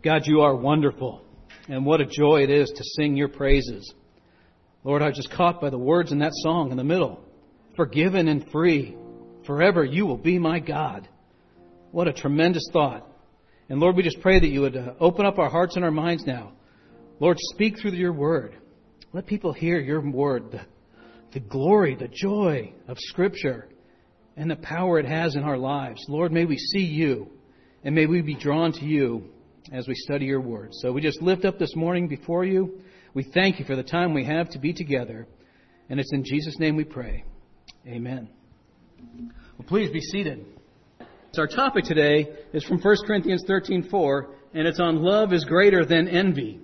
God, you are wonderful, and what a joy it is to sing your praises. Lord, I was just caught by the words in that song in the middle. Forgiven and free, forever you will be my God. What a tremendous thought. And Lord, we just pray that you would open up our hearts and our minds now. Lord, speak through your word. Let people hear your word, the glory, the joy of Scripture, and the power it has in our lives. Lord, may we see you, and may we be drawn to you as we study your word. So we just lift up this morning before you. We thank you for the time we have to be together. And it's in Jesus' name we pray. Amen. Well, please be seated. So our topic today is from 1 Corinthians 13:4, and it's on love is greater than envy.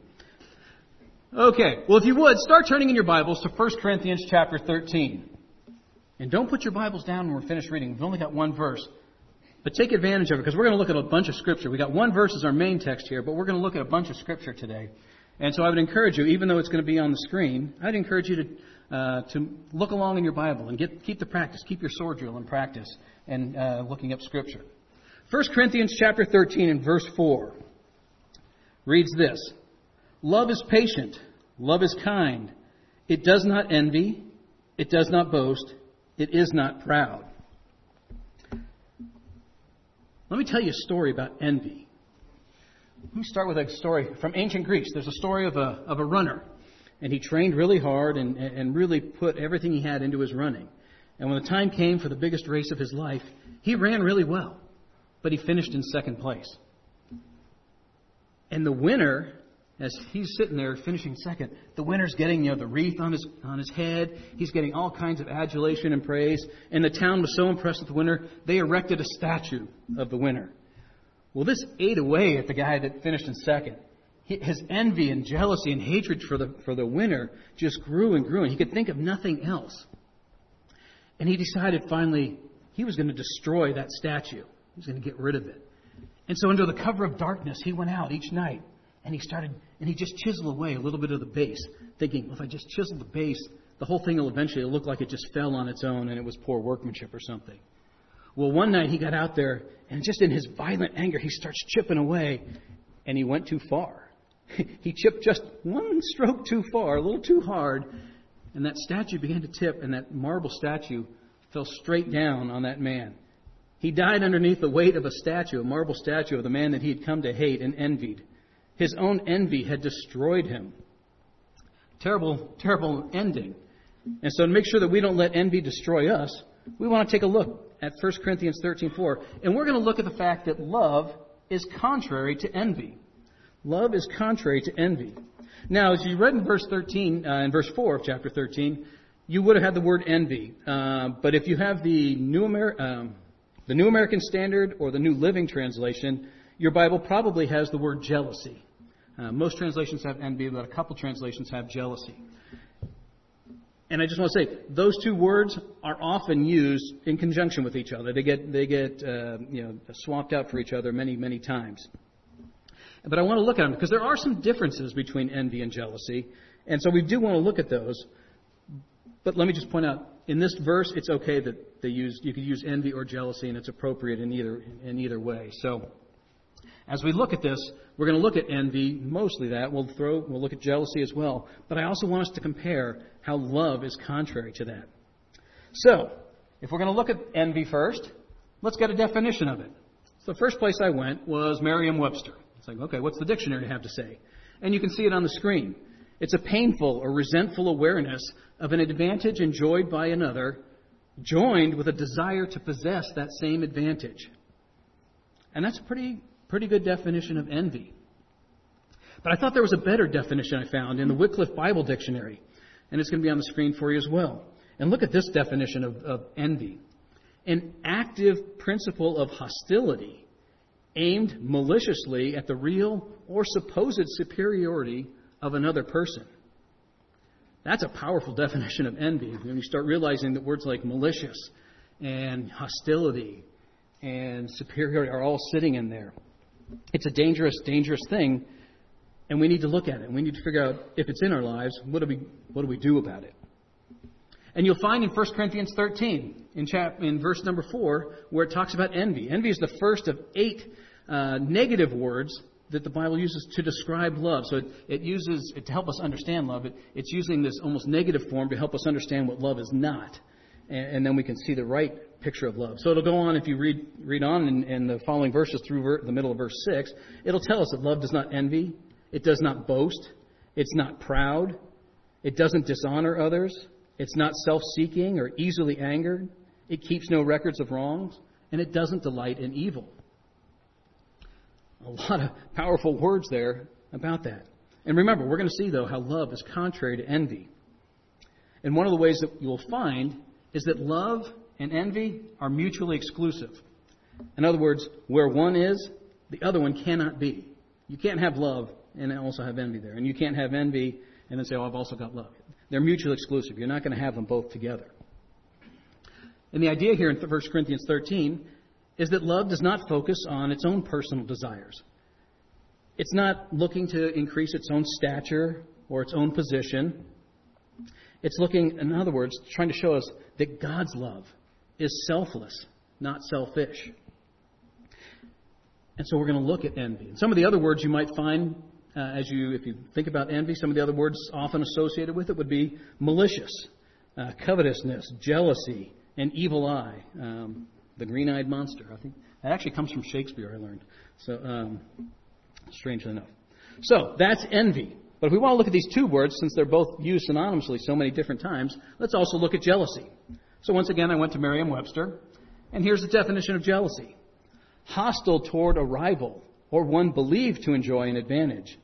Okay, well, if you would, start turning in your Bibles to 1 Corinthians chapter 13. And don't put your Bibles down when we're finished reading. We've only got one verse. But take advantage of it, because we're going to look at a bunch of Scripture. We got one verse as our main text here, but we're going to look at a bunch of Scripture today. And so I would encourage you, even though it's going to be on the screen, I'd encourage you to look along in your Bible and keep the practice. Keep your sword drill in practice and looking up Scripture. 1 Corinthians chapter 13 and verse 4 reads this. Love is patient. Love is kind. It does not envy. It does not boast. It is not proud. Let me tell you a story about envy. Let me start with a story from ancient Greece. There's a story of a runner, and he trained really hard and really put everything he had into his running. And when the time came for the biggest race of his life, he ran really well, but he finished in second place. And the winner, as he's sitting there finishing second, the winner's getting the wreath on his head. He's getting all kinds of adulation and praise. And the town was so impressed with the winner, they erected a statue of the winner. Well, this ate away at the guy that finished in second. His envy and jealousy and hatred for the winner just grew and grew, and he could think of nothing else. And he decided finally he was going to destroy that statue. He was going to get rid of it. And so under the cover of darkness, he went out each night, and he just chiseled away a little bit of the base, thinking, well, if I just chisel the base, the whole thing will eventually look like it just fell on its own and it was poor workmanship or something. Well, one night he got out there, and just in his violent anger, he starts chipping away, and he went too far. He chipped just one stroke too far, a little too hard, and that statue began to tip, and that marble statue fell straight down on that man. He died underneath the weight of a marble statue of the man that he had come to hate and envied. His own envy had destroyed him. Terrible, terrible ending. And so to make sure that we don't let envy destroy us, we want to take a look at 1 Corinthians 13:4, and we're going to look at the fact that love is contrary to envy. Love is contrary to envy. Now, as you read in verse 13, in verse 4 of chapter 13, you would have had the word envy. But if you have the New American Standard or the New Living Translation, your Bible probably has the word jealousy. Most translations have envy, but a couple translations have jealousy. And I just want to say, those two words are often used in conjunction with each other. They get swapped out for each other many, many times. But I want to look at them because there are some differences between envy and jealousy. And so we do want to look at those. But let me just point out, in this verse, it's okay that you could use envy or jealousy, and it's appropriate in either way. So as we look at this, we're going to look at envy, mostly that. We'll look at jealousy as well. But I also want us to compare how love is contrary to that. So, if we're going to look at envy first, let's get a definition of it. So the first place I went was Merriam-Webster. It's like, okay, what's the dictionary have to say? And you can see it on the screen. It's a painful or resentful awareness of an advantage enjoyed by another, joined with a desire to possess that same advantage. And that's a pretty good definition of envy. But I thought there was a better definition I found in the Wycliffe Bible Dictionary. And it's going to be on the screen for you as well. And look at this definition of envy. An active principle of hostility aimed maliciously at the real or supposed superiority of another person. That's a powerful definition of envy. When you start realizing that words like malicious and hostility and superiority are all sitting in there. It's a dangerous, dangerous thing. And we need to look at it. We need to figure out if it's in our lives, what do we do about it? And you'll find in 1 Corinthians 13, in verse number 4, where it talks about envy. Envy is the first of 8 negative words that the Bible uses to describe love. So it uses it to help us understand love. It's using this almost negative form to help us understand what love is not. And then we can see the right picture of love. So it'll go on if you read on in the following verses through the middle of verse 6. It'll tell us that love does not envy. It does not boast. It's not proud. It doesn't dishonor others. It's not self-seeking or easily angered. It keeps no records of wrongs. And it doesn't delight in evil. A lot of powerful words there about that. And remember, we're going to see, though, how love is contrary to envy. And one of the ways that you'll find is that love and envy are mutually exclusive. In other words, where one is, the other one cannot be. You can't have love and also have envy there. And you can't have envy and then say, oh, I've also got love. They're mutually exclusive. You're not going to have them both together. And the idea here in 1 Corinthians 13 is that love does not focus on its own personal desires. It's not looking to increase its own stature or its own position. It's looking, in other words, trying to show us that God's love is selfless, not selfish. And so we're going to look at envy. And some of the other words you might find, if you think about envy, some of the other words often associated with it would be malicious, covetousness, jealousy, and evil eye. The green-eyed monster, I think. That actually comes from Shakespeare, I learned. So, strangely enough. So, that's envy. But if we want to look at these two words, since they're both used synonymously so many different times, let's also look at jealousy. So once again, I went to Merriam-Webster, and here's the definition of jealousy. Hostile toward a rival, or one believed to enjoy an advantage.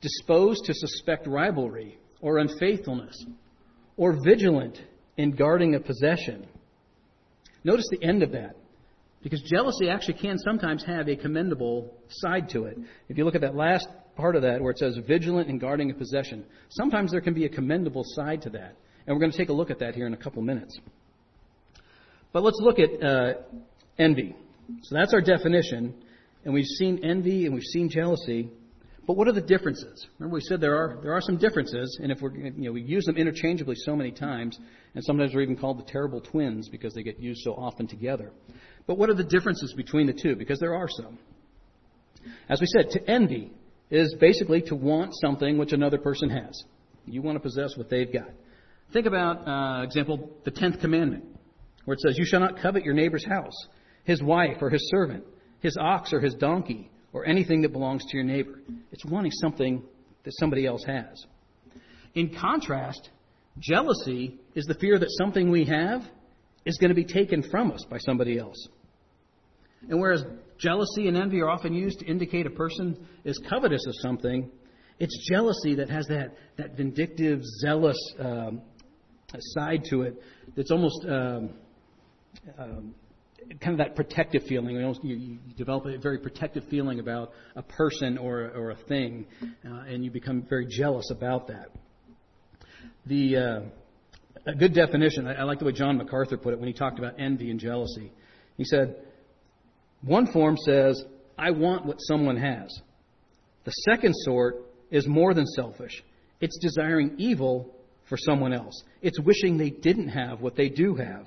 Disposed to suspect rivalry, or unfaithfulness, or vigilant in guarding a possession. Notice the end of that, because jealousy actually can sometimes have a commendable side to it. If you look at that last part of that where it says vigilant in guarding a possession, sometimes there can be a commendable side to that. And we're going to take a look at that here in a couple minutes. But let's look at envy. So that's our definition. And we've seen envy and we've seen jealousy. But what are the differences? Remember we said there are some differences, and if we use them interchangeably so many times, and sometimes they're even called the terrible twins because they get used so often together. But what are the differences between the two? Because there are some. As we said, to envy is basically to want something which another person has. You want to possess what they've got. Think about, example, the 10th commandment, where it says, "You shall not covet your neighbor's house, his wife or his servant, his ox or his donkey, or anything that belongs to your neighbor." It's wanting something that somebody else has. In contrast, jealousy is the fear that something we have is going to be taken from us by somebody else. And whereas jealousy and envy are often used to indicate a person is covetous of something, it's jealousy that has that vindictive, zealous side to it that's almost kind of that protective feeling. You develop a very protective feeling about a person or a thing, and you become very jealous about that. A good definition, I like the way John MacArthur put it when he talked about envy and jealousy. He said, one form says, I want what someone has. The second sort is more than selfish. It's desiring evil for someone else. It's wishing they didn't have what they do have.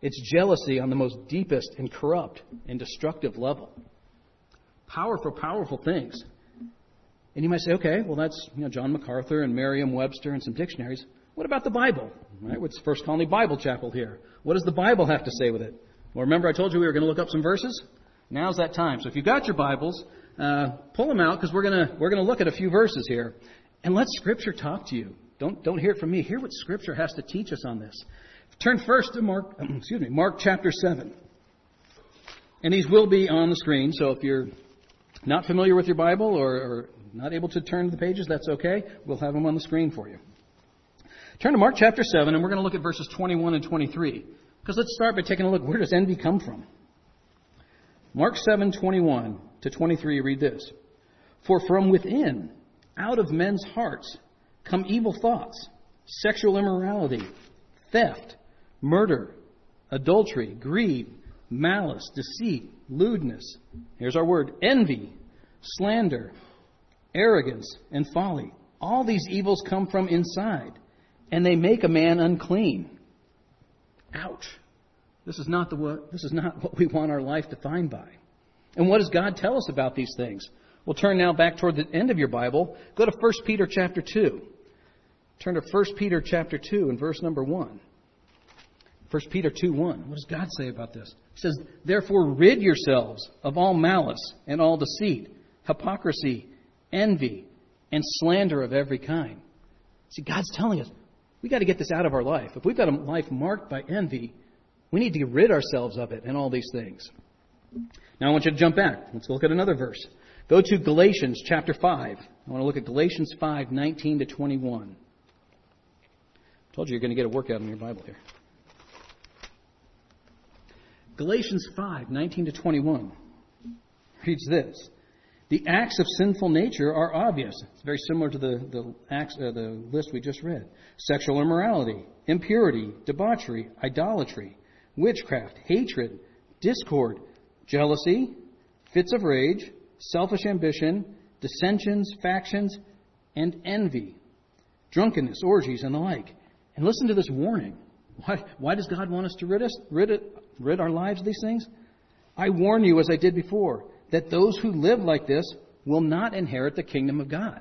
It's jealousy on the most deepest and corrupt and destructive level. Powerful, powerful things. And you might say, okay, well, that's John MacArthur and Merriam-Webster and some dictionaries. What about the Bible? Right? It's First Colony Bible Chapel here. What does the Bible have to say with it? Well, remember I told you we were going to look up some verses? Now's that time. So if you've got your Bibles, pull them out because we're going to look at a few verses here. And let Scripture talk to you. Don't hear it from me. Hear what Scripture has to teach us on this. Turn first to Mark chapter 7. And these will be on the screen. So if you're not familiar with your Bible or not able to turn the pages, that's okay. We'll have them on the screen for you. Turn to Mark chapter 7, and we're going to look at verses 21 and 23. Because let's start by taking a look. Where does envy come from? Mark 7:21 to 23, read this. For from within, out of men's hearts, come evil thoughts, sexual immorality, theft, murder, adultery, greed, malice, deceit, lewdness. Here's our word, envy, slander, arrogance, and folly. All these evils come from inside, and they make a man unclean. Ouch. This is not what we want our life defined by. And what does God tell us about these things? We'll turn now back toward the end of your Bible. Go to 1 Peter chapter 2. Turn to 1 Peter chapter 2 and verse number 1. 1 Peter 2:1. What does God say about this? He says, "Therefore rid yourselves of all malice and all deceit, hypocrisy, envy, and slander of every kind." See, God's telling us, we got to get this out of our life. If we've got a life marked by envy, we need to rid ourselves of it and all these things. Now I want you to jump back. Let's look at another verse. Go to Galatians chapter 5. I want to look at Galatians 5:19-21. I told you you're going to get a workout in your Bible here. Galatians 5:19-21 reads this. The acts of sinful nature are obvious. It's very similar to the list we just read. Sexual immorality, impurity, debauchery, idolatry, witchcraft, hatred, discord, jealousy, fits of rage, selfish ambition, dissensions, factions, and envy, drunkenness, orgies, and the like. And listen to this warning. Why does God want us to rid our lives of these things? I warn you, as I did before, that those who live like this will not inherit the kingdom of God.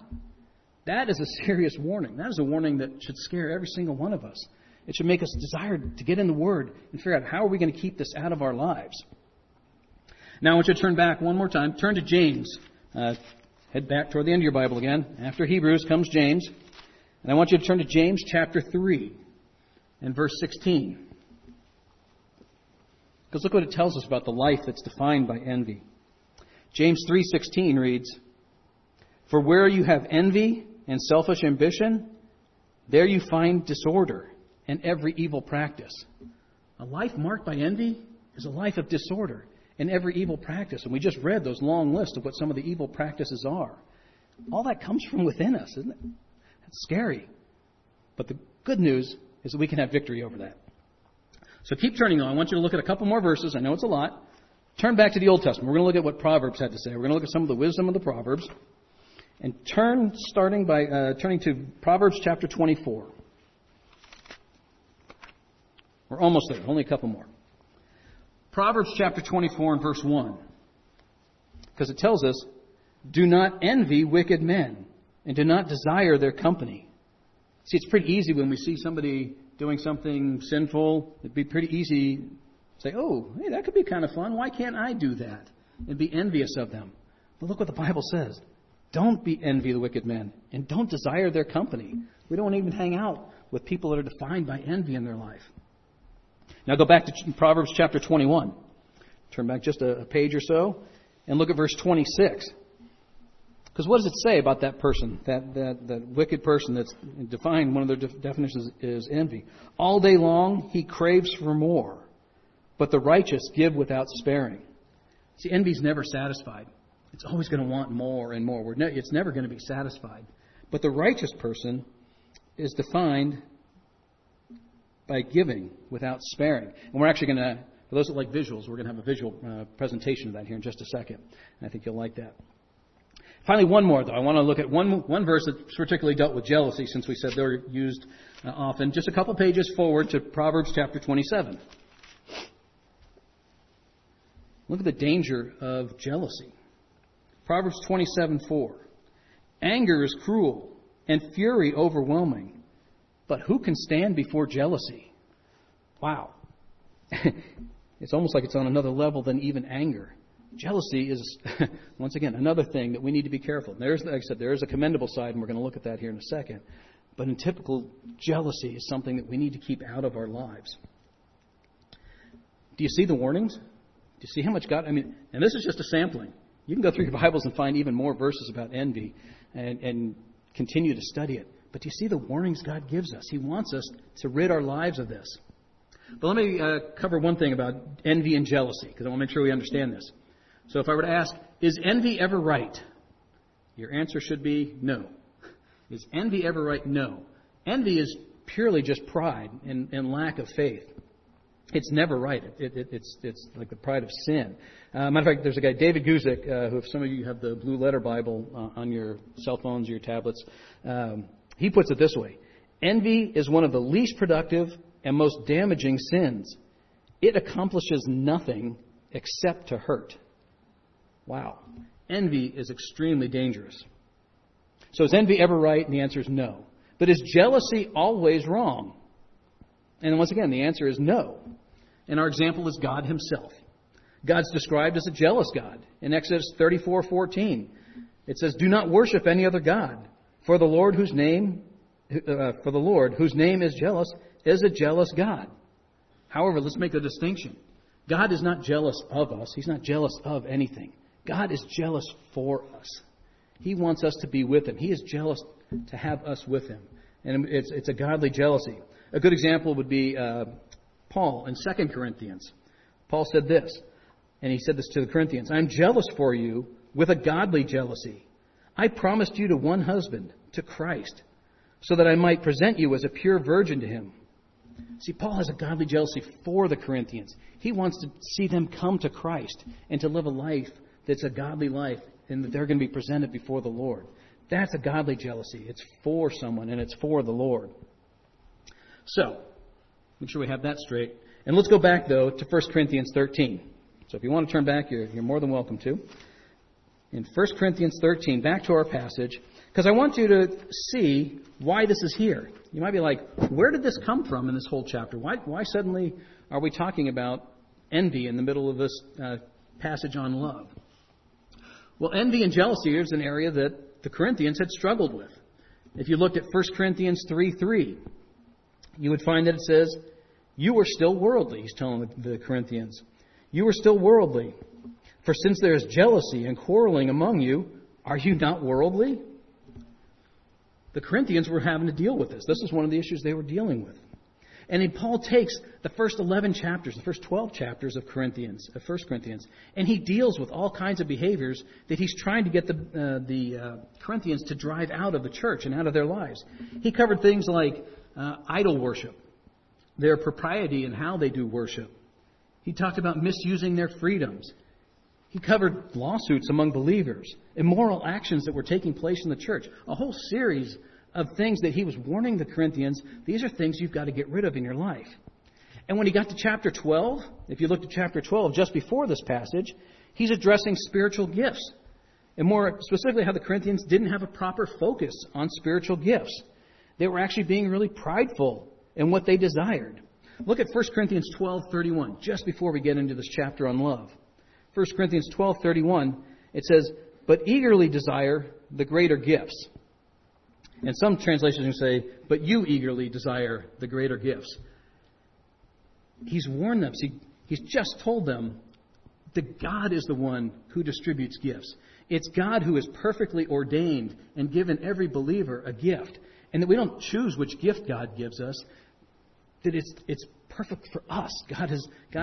That is a serious warning. That is a warning that should scare every single one of us. It should make us desire to get in the Word and figure out how are we going to keep this out of our lives. Now I want you to turn back one more time. Turn to James. Head back toward the end of your Bible again. After Hebrews comes James. And I want you to turn to James chapter 3 and verse 16. Because look what it tells us about the life that's defined by envy. James 3:16 reads, "For where you have envy and selfish ambition, there you find disorder and every evil practice." A life marked by envy is a life of disorder and every evil practice. And we just read those long lists of what some of the evil practices are. All that comes from within us, isn't it? That's scary. But the good news is that we can have victory over that. So keep turning on. I want you to look at a couple more verses. I know it's a lot. Turn back to the Old Testament. We're going to look at what Proverbs had to say. We're going to look at some of the wisdom of the Proverbs. And turning to Proverbs chapter 24. We're almost there. Only a couple more. Proverbs chapter 24 and verse 1. Because it tells us, "Do not envy wicked men, and do not desire their company." See, it's pretty easy when we see somebody doing something sinful. It'd be pretty easy. Say, oh, hey, that could be kind of fun. Why can't I do that? And be envious of them. But look what the Bible says. Don't be envy the wicked men, and don't desire their company. We don't even hang out with people that are defined by envy in their life. Now go back to Proverbs chapter 21. Turn back just a page or so and look at verse 26. Because what does it say about that person, that wicked person that's defined, one of their definitions is envy. All day long he craves for more, but the righteous give without sparing. See, envy's never satisfied. It's always going to want more and more. It's never going to be satisfied. But the righteous person is defined by giving without sparing. And we're actually going to, for those that like visuals, we're going to have a visual presentation of that here in just a second. And I think you'll like that. Finally, one more, though. I want to look at one verse that's particularly dealt with jealousy, since we said they're used often. Just a couple pages forward to Proverbs chapter 27. Look at the danger of jealousy. Proverbs 27:4. Anger is cruel and fury overwhelming, but who can stand before jealousy? Wow. It's almost like it's on another level than even anger. Jealousy is, once again, another thing that we need to be careful. There's, like I said, there is a commendable side, and we're going to look at that here in a second. But in typical jealousy is something that we need to keep out of our lives. Do you see the warnings? Do you see how much God, and this is just a sampling. You can go through your Bibles and find even more verses about envy and continue to study it. But do you see the warnings God gives us? He wants us to rid our lives of this. But let me cover one thing about envy and jealousy, because I want to make sure we understand this. So if I were to ask, is envy ever right? Your answer should be no. Is envy ever right? No. Envy is purely just pride and lack of faith. It's never right. It's like the pride of sin. Matter of fact, there's a guy, David Guzik, who, if some of you have the Blue Letter Bible on your cell phones or your tablets, he puts it this way. Envy is one of the least productive and most damaging sins. It accomplishes nothing except to hurt. Wow. Envy is extremely dangerous. So is envy ever right? And the answer is no. But is jealousy always wrong? And once again, the answer is no. And our example is God himself. God's described as a jealous God. In Exodus 34:14, it says, "Do not worship any other god, for the Lord whose name is jealous is a jealous God." However, let's make a distinction. God is not jealous of us. He's not jealous of anything. God is jealous for us. He wants us to be with him. He is jealous to have us with him. And it's a godly jealousy. A good example would be Paul in 2 Corinthians. Paul said this, and he said this to the Corinthians, "I am jealous for you with a godly jealousy. I promised you to one husband, to Christ, so that I might present you as a pure virgin to him." See, Paul has a godly jealousy for the Corinthians. He wants to see them come to Christ and to live a life that's a godly life, and that they're going to be presented before the Lord. That's a godly jealousy. It's for someone, and it's for the Lord. So, make sure we have that straight. And let's go back, though, to 1 Corinthians 13. So if you want to turn back, you're more than welcome to. In 1 Corinthians 13, back to our passage, because I want you to see why this is here. You might be like, where did this come from in this whole chapter? Why suddenly are we talking about envy in the middle of this passage on love? Well, envy and jealousy is an area that the Corinthians had struggled with. If you looked at 1 Corinthians 3:3, you would find that it says, "You were still worldly," he's telling the Corinthians. "You were still worldly. For since there is jealousy and quarreling among you, are you not worldly?" The Corinthians were having to deal with this. This is one of the issues they were dealing with. And then Paul takes the first 11 chapters, the first 12 chapters of 1 Corinthians, and he deals with all kinds of behaviors that he's trying to get the Corinthians to drive out of the church and out of their lives. He covered things like idol worship, their propriety in how they do worship. He talked about misusing their freedoms. He covered lawsuits among believers, immoral actions that were taking place in the church, a whole series of things that he was warning the Corinthians, these are things you've got to get rid of in your life. And when he got to chapter 12, if you looked at chapter 12 just before this passage, he's addressing spiritual gifts, and more specifically how the Corinthians didn't have a proper focus on spiritual gifts. They were actually being really prideful in what they desired. Look at 1 Corinthians 12:31, just before we get into this chapter on love. 1 Corinthians 12:31, it says, "But eagerly desire the greater gifts." And some translations say, "But you eagerly desire the greater gifts." He's warned them. See, he's just told them that God is the one who distributes gifts. It's God who has perfectly ordained and given every believer a gift. And that we don't choose which gift God gives us. That it's perfect for us. God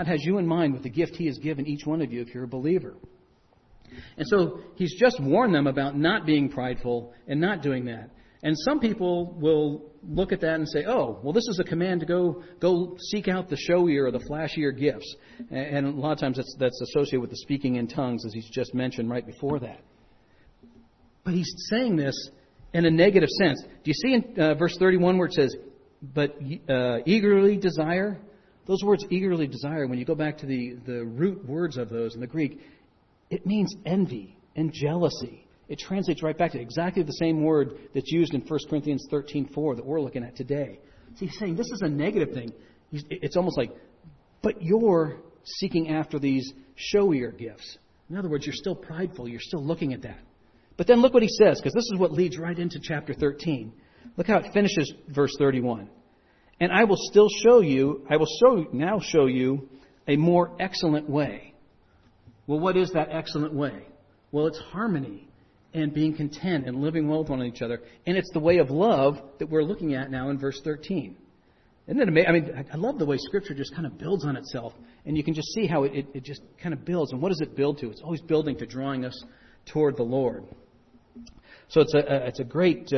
has you in mind with the gift he has given each one of you if you're a believer. And so he's just warned them about not being prideful and not doing that. And some people will look at that and say, "Oh, well, this is a command to go seek out the showier or the flashier gifts." And a lot of times that's associated with the speaking in tongues, as he's just mentioned right before that. But he's saying this in a negative sense. Do you see in verse 31 where it says, "But eagerly desire"? Those words, eagerly desire, when you go back to the root words of those in the Greek, it means envy and jealousy. It translates right back to exactly the same word that's used in 1 Corinthians 13:4 that we're looking at today. So he's saying this is a negative thing. It's almost like, but you're seeking after these showier gifts. In other words, you're still prideful. You're still looking at that. But then look what he says, because this is what leads right into chapter 13. Look how it finishes verse 31. "And I will still show you, I will now show you a more excellent way." Well, what is that excellent way? Well, it's harmony and being content and living well with one another. And it's the way of love that we're looking at now in verse 13. Isn't it amazing? I mean, I love the way Scripture just kind of builds on itself. And you can just see how it just kind of builds. And what does it build to? It's always building to drawing us toward the Lord. So it's a great...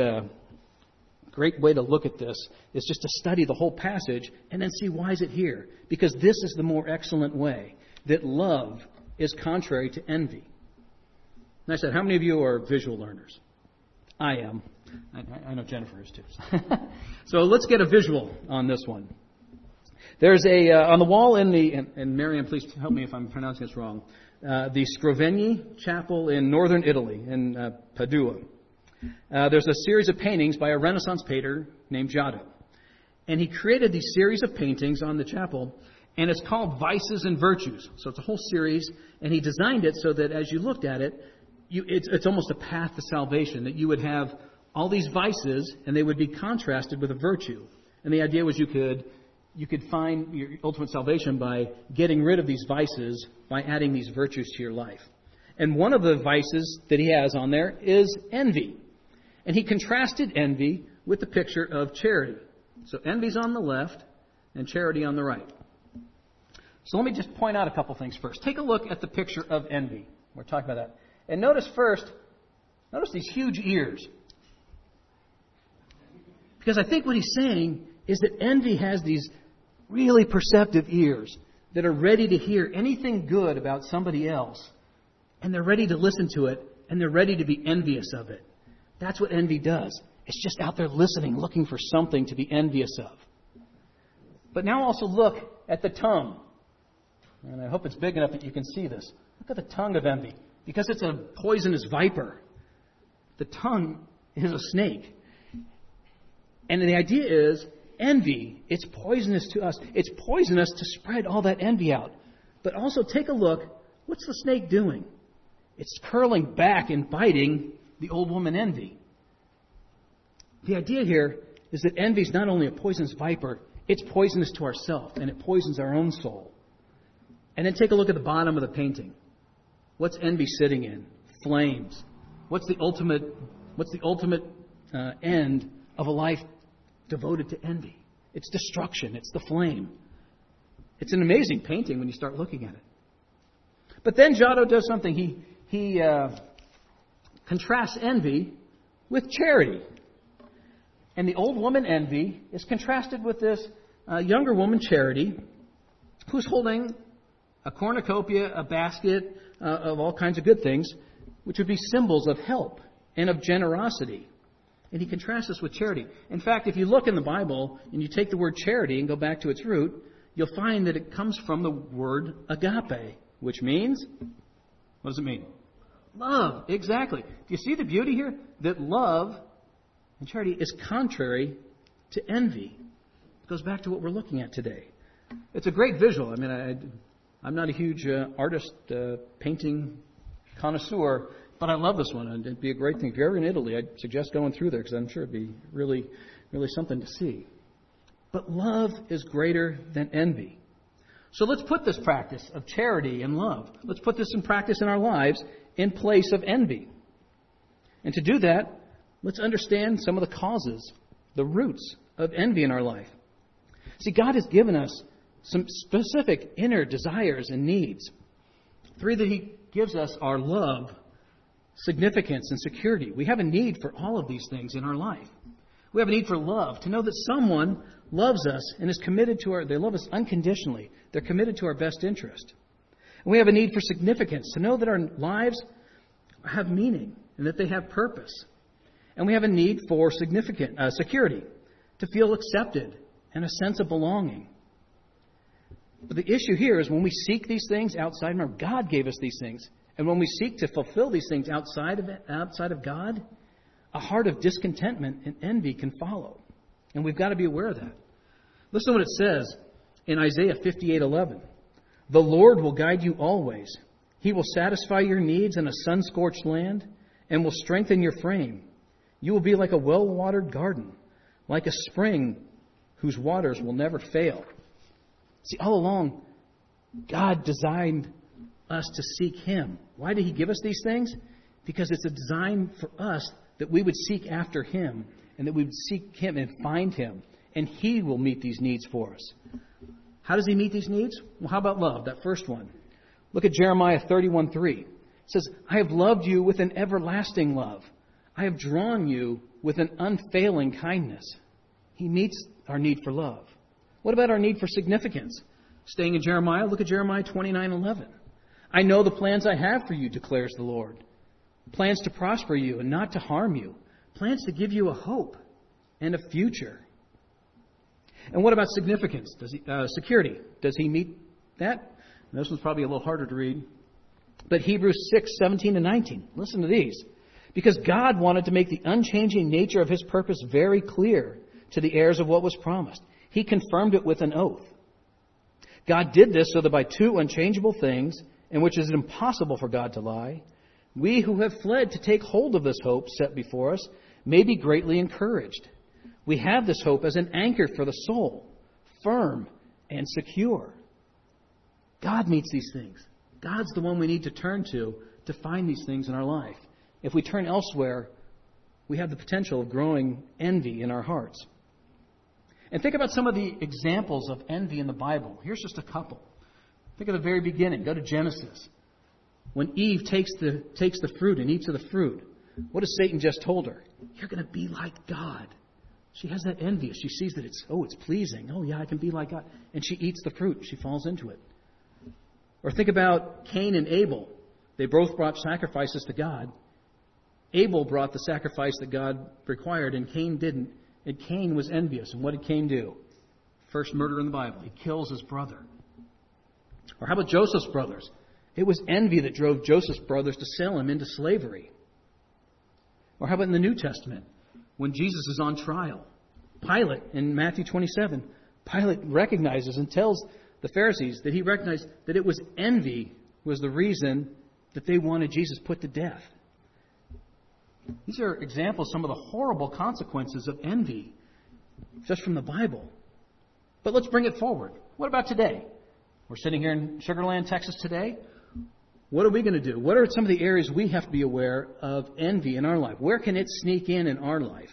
great way to look at this is just to study the whole passage and then see why is it here. Because this is the more excellent way, that love is contrary to envy. And I said, how many of you are visual learners? I am. I know Jennifer is too. So let's get a visual on this one. There's a, on the wall in the, and Miriam, please help me if I'm pronouncing this wrong. the Scrovegni Chapel in northern Italy, in Padua. There's a series of paintings by a Renaissance painter named Giotto. And he created these series of paintings on the chapel, and it's called Vices and Virtues. So it's a whole series, and he designed it so that as you looked at it, it's almost a path to salvation, that you would have all these vices, and they would be contrasted with a virtue. And the idea was you could find your ultimate salvation by getting rid of these vices, by adding these virtues to your life. And one of the vices that he has on there is envy. And he contrasted envy with the picture of charity. So envy's on the left and charity on the right. So let me just point out a couple things first. Take a look at the picture of envy. We're talking about that. And notice these huge ears. Because I think what he's saying is that envy has these really perceptive ears that are ready to hear anything good about somebody else, and they're ready to listen to it, and they're ready to be envious of it. That's what envy does. It's just out there listening, looking for something to be envious of. But now also look at the tongue. And I hope it's big enough that you can see this. Look at the tongue of envy, because it's a poisonous viper. The tongue is a snake. And the idea is envy, it's poisonous to us. It's poisonous to spread all that envy out. But also take a look. What's the snake doing? It's curling back and biting the old woman envy. The idea here is that envy is not only a poisonous viper, it's poisonous to ourselves, and it poisons our own soul. And then take a look at the bottom of the painting. What's envy sitting in? Flames. What's the ultimate end of a life devoted to envy? It's destruction. It's the flame. It's an amazing painting when you start looking at it. But then Giotto does something. He contrasts envy with charity. And the old woman envy is contrasted with this younger woman, Charity, who's holding a cornucopia, a basket of all kinds of good things, which would be symbols of help and of generosity. And he contrasts this with charity. In fact, if you look in the Bible and you take the word charity and go back to its root, you'll find that it comes from the word agape, which means, what does it mean? Love. Exactly. Do you see the beauty here? That love and charity is contrary to envy. It goes back to what we're looking at today. It's a great visual. I mean, I'm not a huge artist, painting connoisseur, but I love this one, and it'd be a great thing. If you're ever in Italy, I'd suggest going through there, because I'm sure it'd be really, really something to see. But love is greater than envy. So let's put this practice of charity and love, let's put this in practice in our lives in place of envy. And to do that, let's understand some of the causes, the roots of envy in our life. See, God has given us some specific inner desires and needs. Three that He gives us are love, significance, and security. We have a need for all of these things in our life. We have a need for love, to know that someone loves us and is committed to our... They love us unconditionally. They're committed to our best interest. And we have a need for significance, to know that our lives have meaning and that they have purpose. And we have a need for significant security, to feel accepted and a sense of belonging. But the issue here is when we seek these things outside, remember, God gave us these things. And when we seek to fulfill these things outside of God, a heart of discontentment and envy can follow. And we've got to be aware of that. Listen to what it says in Isaiah 58:11. The Lord will guide you always. He will satisfy your needs in a sun-scorched land and will strengthen your frame. You will be like a well-watered garden, like a spring whose waters will never fail. See, all along, God designed us to seek Him. Why did He give us these things? Because it's a design for us that we would seek after Him, and that we would seek Him and find Him, and He will meet these needs for us. How does He meet these needs? Well, how about love, that first one? Look at Jeremiah 31:3. It says, I have loved you with an everlasting love. I have drawn you with an unfailing kindness. He meets our need for love. What about our need for significance? Staying in Jeremiah, look at Jeremiah 29:11. I know the plans I have for you, declares the Lord. Plans to prosper you and not to harm you. Plans to give you a hope and a future. And what about significance? Security. Does He meet that? And this one's probably a little harder to read. But Hebrews 6, 17 and 19. Listen to these. Because God wanted to make the unchanging nature of his purpose very clear to the heirs of what was promised. He confirmed it with an oath. God did this so that by two unchangeable things, in which it is impossible for God to lie, we who have fled to take hold of this hope set before us may be greatly encouraged. We have this hope as an anchor for the soul, firm and secure. God meets these things. God's the one we need to turn to find these things in our life. If we turn elsewhere, we have the potential of growing envy in our hearts. And think about some of the examples of envy in the Bible. Here's just a couple. Think of the very beginning. Go to Genesis. When Eve takes the fruit and eats of the fruit, what has Satan just told her? You're going to be like God. She has that envy. She sees that it's pleasing. Oh, yeah, I can be like God. And she eats the fruit. She falls into it. Or think about Cain and Abel. They both brought sacrifices to God. Abel brought the sacrifice that God required, and Cain didn't. And Cain was envious. And what did Cain do? First murder in the Bible. He kills his brother. Or how about Joseph's brothers? It was envy that drove Joseph's brothers to sell him into slavery. Or how about in the New Testament, when Jesus is on trial? Pilate, in Matthew 27, Pilate recognizes and tells the Pharisees that he recognized that it was envy was the reason that they wanted Jesus put to death. These are examples of some of the horrible consequences of envy just from the Bible. But let's bring it forward. What about today? We're sitting here in Sugar Land, Texas today. What are we going to do? What are some of the areas we have to be aware of envy in our life? Where can it sneak in our life?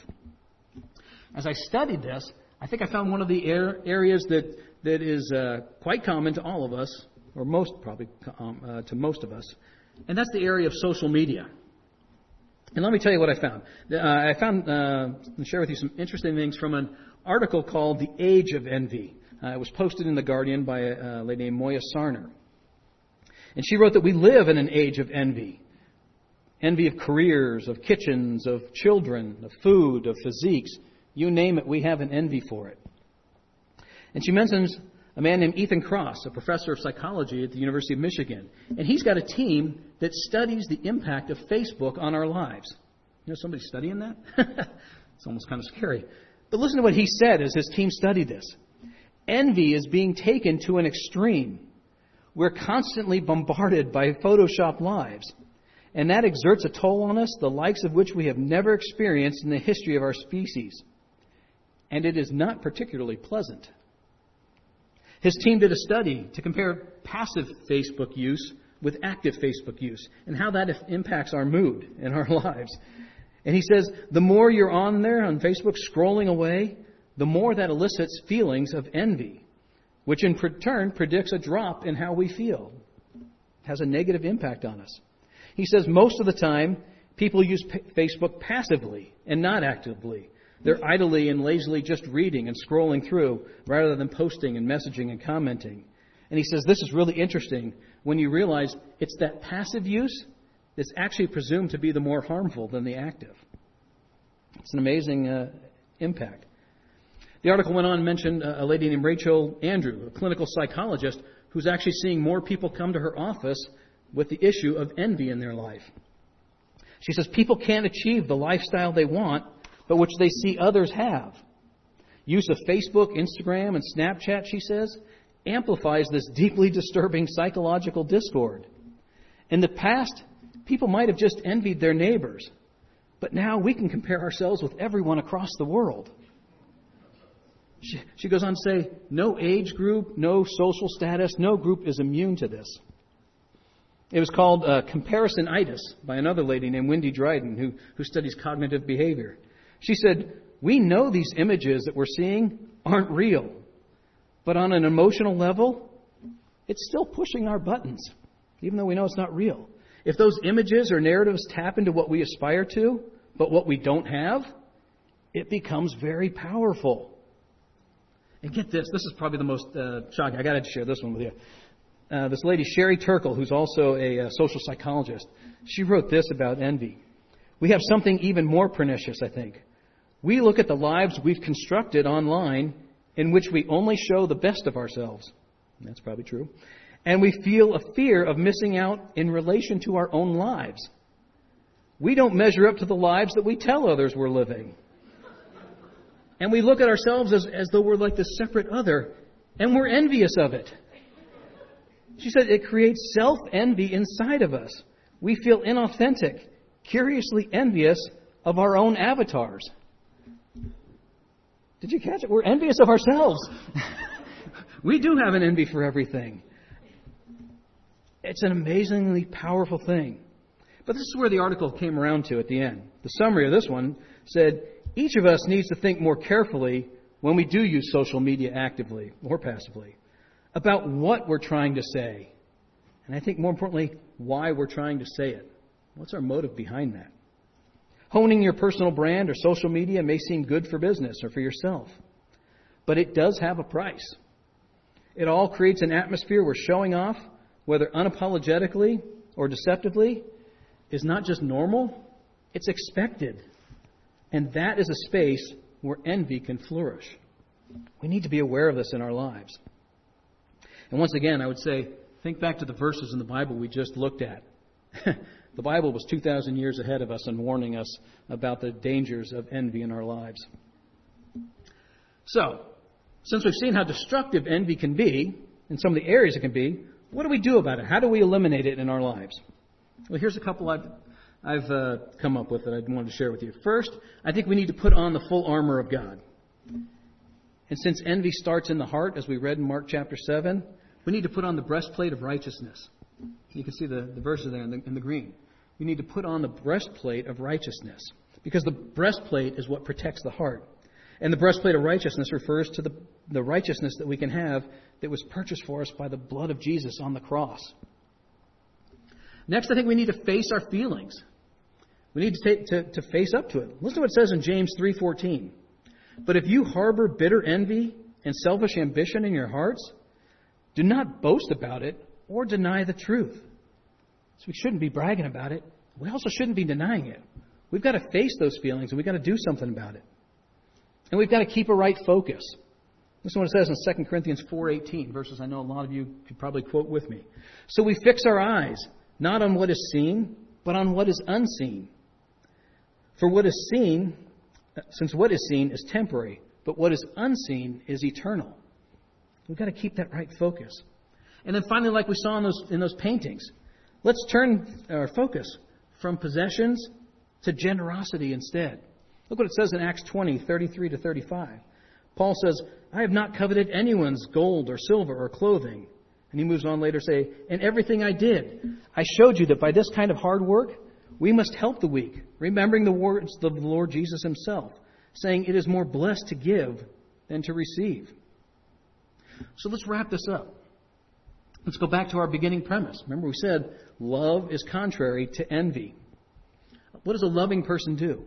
As I studied this, I think I found one of the areas that is quite common to all of us, or most probably to most of us, and that's the area of social media. And let me tell you what I found. I'll share with you some interesting things from an article called The Age of Envy. It was posted in The Guardian by a lady named Moya Sarner. And she wrote that we live in an age of envy. Envy of careers, of kitchens, of children, of food, of physiques. You name it, we have an envy for it. And she mentions a man named Ethan Kross, a professor of psychology at the University of Michigan. And he's got a team that studies the impact of Facebook on our lives. You know, somebody studying that? It's almost kind of scary. But listen to what he said as his team studied this. Envy is being taken to an extreme. We're constantly bombarded by Photoshop lives, and that exerts a toll on us, the likes of which we have never experienced in the history of our species. And it is not particularly pleasant. His team did a study to compare passive Facebook use with active Facebook use and how that impacts our mood and our lives. And he says, the more you're on there on Facebook scrolling away, the more that elicits feelings of envy, which in turn predicts a drop in how we feel. It has a negative impact on us. He says most of the time, people use Facebook passively and not actively. They're idly and lazily just reading and scrolling through rather than posting and messaging and commenting. And he says this is really interesting when you realize it's that passive use that's actually presumed to be the more harmful than the active. It's an amazing impact. The article went on and mentioned a lady named Rachel Andrew, a clinical psychologist, who's actually seeing more people come to her office with the issue of envy in their life. She says people can't achieve the lifestyle they want, but which they see others have. Use of Facebook, Instagram, and Snapchat, she says, amplifies this deeply disturbing psychological discord. In the past, people might have just envied their neighbors, but now we can compare ourselves with everyone across the world. She goes on to say, no age group, no social status, no group is immune to this. It was called comparisonitis by another lady named Wendy Dryden, who studies cognitive behavior. She said, we know these images that we're seeing aren't real, but on an emotional level, it's still pushing our buttons, even though we know it's not real. If those images or narratives tap into what we aspire to, but what we don't have, it becomes very powerful. And get this, this is probably the most shocking. I got to share this one with you. This lady, Sherry Turkle, who's also a social psychologist, she wrote this about envy. We have something even more pernicious, I think. We look at the lives we've constructed online in which we only show the best of ourselves. That's probably true. and we feel a fear of missing out in relation to our own lives. We don't measure up to the lives that we tell others we're living. And we look at ourselves as though we're like this separate other, and we're envious of it. She said it creates self-envy inside of us. We feel inauthentic, curiously envious of our own avatars. Did you catch it? We're envious of ourselves. We do have an envy for everything. It's an amazingly powerful thing. But this is where the article came around to at the end. The summary of this one said, each of us needs to think more carefully when we do use social media actively or passively about what we're trying to say. And I think more importantly, why we're trying to say it. What's our motive behind that? Honing your personal brand or social media may seem good for business or for yourself, but it does have a price. It all creates an atmosphere where showing off, whether unapologetically or deceptively, is not just normal, it's expected. And that is a space where envy can flourish. We need to be aware of this in our lives. And once again, I would say, think back to the verses in the Bible we just looked at. The Bible was 2,000 years ahead of us and warning us about the dangers of envy in our lives. So, since we've seen how destructive envy can be, and some of the areas it can be, what do we do about it? How do we eliminate it in our lives? Well, here's a couple I've come up with that I wanted to share with you. First, I think we need to put on the full armor of God. And since envy starts in the heart, as we read in Mark chapter 7, we need to put on the breastplate of righteousness. You can see the verses there in the green. We need to put on the breastplate of righteousness because the breastplate is what protects the heart. And the breastplate of righteousness refers to the righteousness that we can have that was purchased for us by the blood of Jesus on the cross. Next, I think we need to face our feelings. We need to face up to it. Listen to what it says in James 3:14. But if you harbor bitter envy and selfish ambition in your hearts, do not boast about it or deny the truth. So we shouldn't be bragging about it. We also shouldn't be denying it. We've got to face those feelings, and we've got to do something about it. And we've got to keep a right focus. Listen to what it says in 2 Corinthians 4:18, verses I know a lot of you could probably quote with me. So we fix our eyes, not on what is seen, but on what is unseen. For what is seen, since what is seen is temporary, but what is unseen is eternal. We've got to keep that right focus. And then finally, like we saw in those paintings, let's turn our focus from possessions to generosity instead. Look what it says in Acts 20:33-35. Paul says, I have not coveted anyone's gold or silver or clothing. And he moves on later to say, in everything I did, I showed you that by this kind of hard work, we must help the weak, remembering the words of the Lord Jesus himself, saying it is more blessed to give than to receive. So let's wrap this up. Let's go back to our beginning premise. Remember we said love is contrary to envy. What does a loving person do?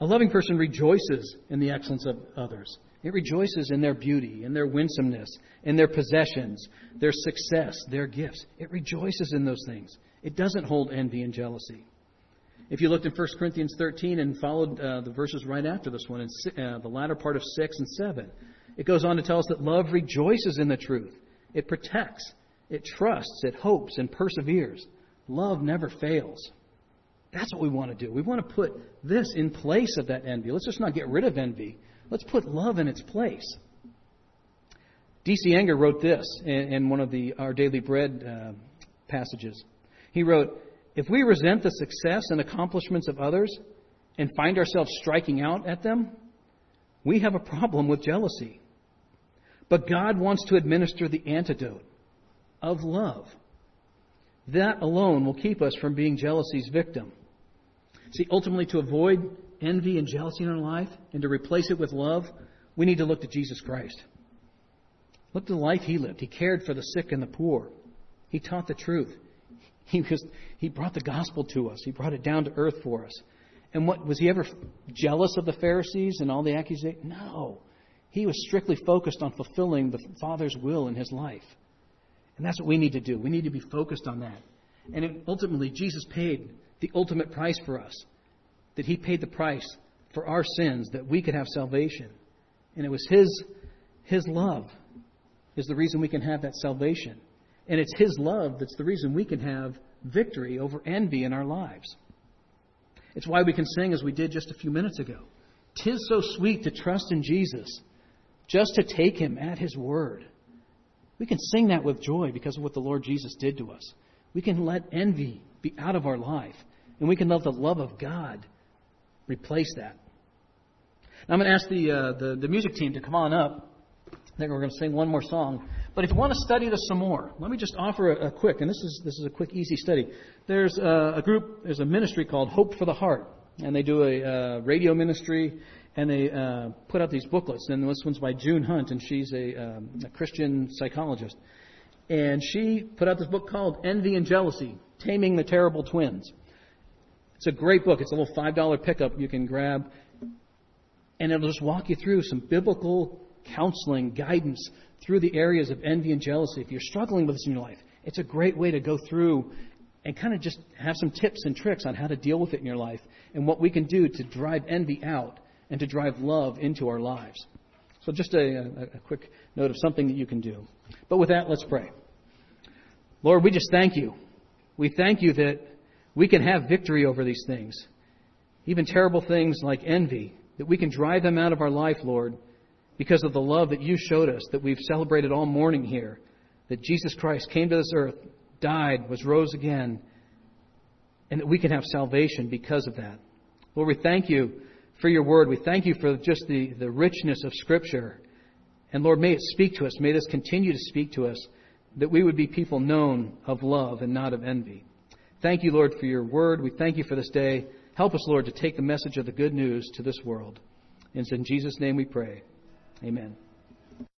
A loving person rejoices in the excellence of others. It rejoices in their beauty, in their winsomeness, in their possessions, their success, their gifts. It rejoices in those things. It doesn't hold envy and jealousy. If you looked in 1 Corinthians 13 and followed the verses right after this one, in the latter part of 6 and 7, it goes on to tell us that love rejoices in the truth. It protects, it trusts, it hopes, and perseveres. Love never fails. That's what we want to do. We want to put this in place of that envy. Let's just not get rid of envy. Let's put love in its place. D.C. Anger wrote this in one of the Our Daily Bread passages. He wrote, if we resent the success and accomplishments of others and find ourselves striking out at them, we have a problem with jealousy. But God wants to administer the antidote of love. That alone will keep us from being jealousy's victim. See, ultimately, to avoid envy and jealousy in our life and to replace it with love, we need to look to Jesus Christ. Look to the life he lived. He cared for the sick and the poor. He taught the truth. He brought the gospel to us. He brought it down to earth for us. And what was he ever jealous of the Pharisees and all the accusations? No. He was strictly focused on fulfilling the Father's will in his life. And that's what we need to do. We need to be focused on that. And ultimately, Jesus paid the ultimate price for us, that he paid the price for our sins, that we could have salvation. And it was his love is the reason we can have that salvation. And it's His love that's the reason we can have victory over envy in our lives. It's why we can sing as we did just a few minutes ago. 'Tis so sweet to trust in Jesus, just to take Him at His word. We can sing that with joy because of what the Lord Jesus did to us. We can let envy be out of our life, and we can let the love of God replace that. Now, I'm going to ask the music team to come on up. I think we're going to sing one more song. But if you want to study this some more, let me just offer a quick, and this is a quick, easy study. There's a group, there's a ministry called Hope for the Heart, and they do a radio ministry, and they put out these booklets. And this one's by June Hunt, and she's a Christian psychologist. And she put out this book called Envy and Jealousy, Taming the Terrible Twins. It's a great book. It's a little $5 pickup you can grab. And it'll just walk you through some biblical counseling, guidance through the areas of envy and jealousy. If you're struggling with this in your life, it's a great way to go through and kind of just have some tips and tricks on how to deal with it in your life and what we can do to drive envy out and to drive love into our lives. So just a quick note of something that you can do. But with that, let's pray. Lord, we just thank You. We thank You that we can have victory over these things, even terrible things like envy, that we can drive them out of our life, Lord, because of the love that You showed us, that we've celebrated all morning here, that Jesus Christ came to this earth, died, was rose again, and that we can have salvation because of that. Lord, we thank You for Your word. We thank You for just the richness of Scripture. And Lord, may it speak to us. May this continue to speak to us, that we would be people known of love and not of envy. Thank You, Lord, for Your word. We thank You for this day. Help us, Lord, to take the message of the good news to this world. And it's in Jesus' name we pray. Amen.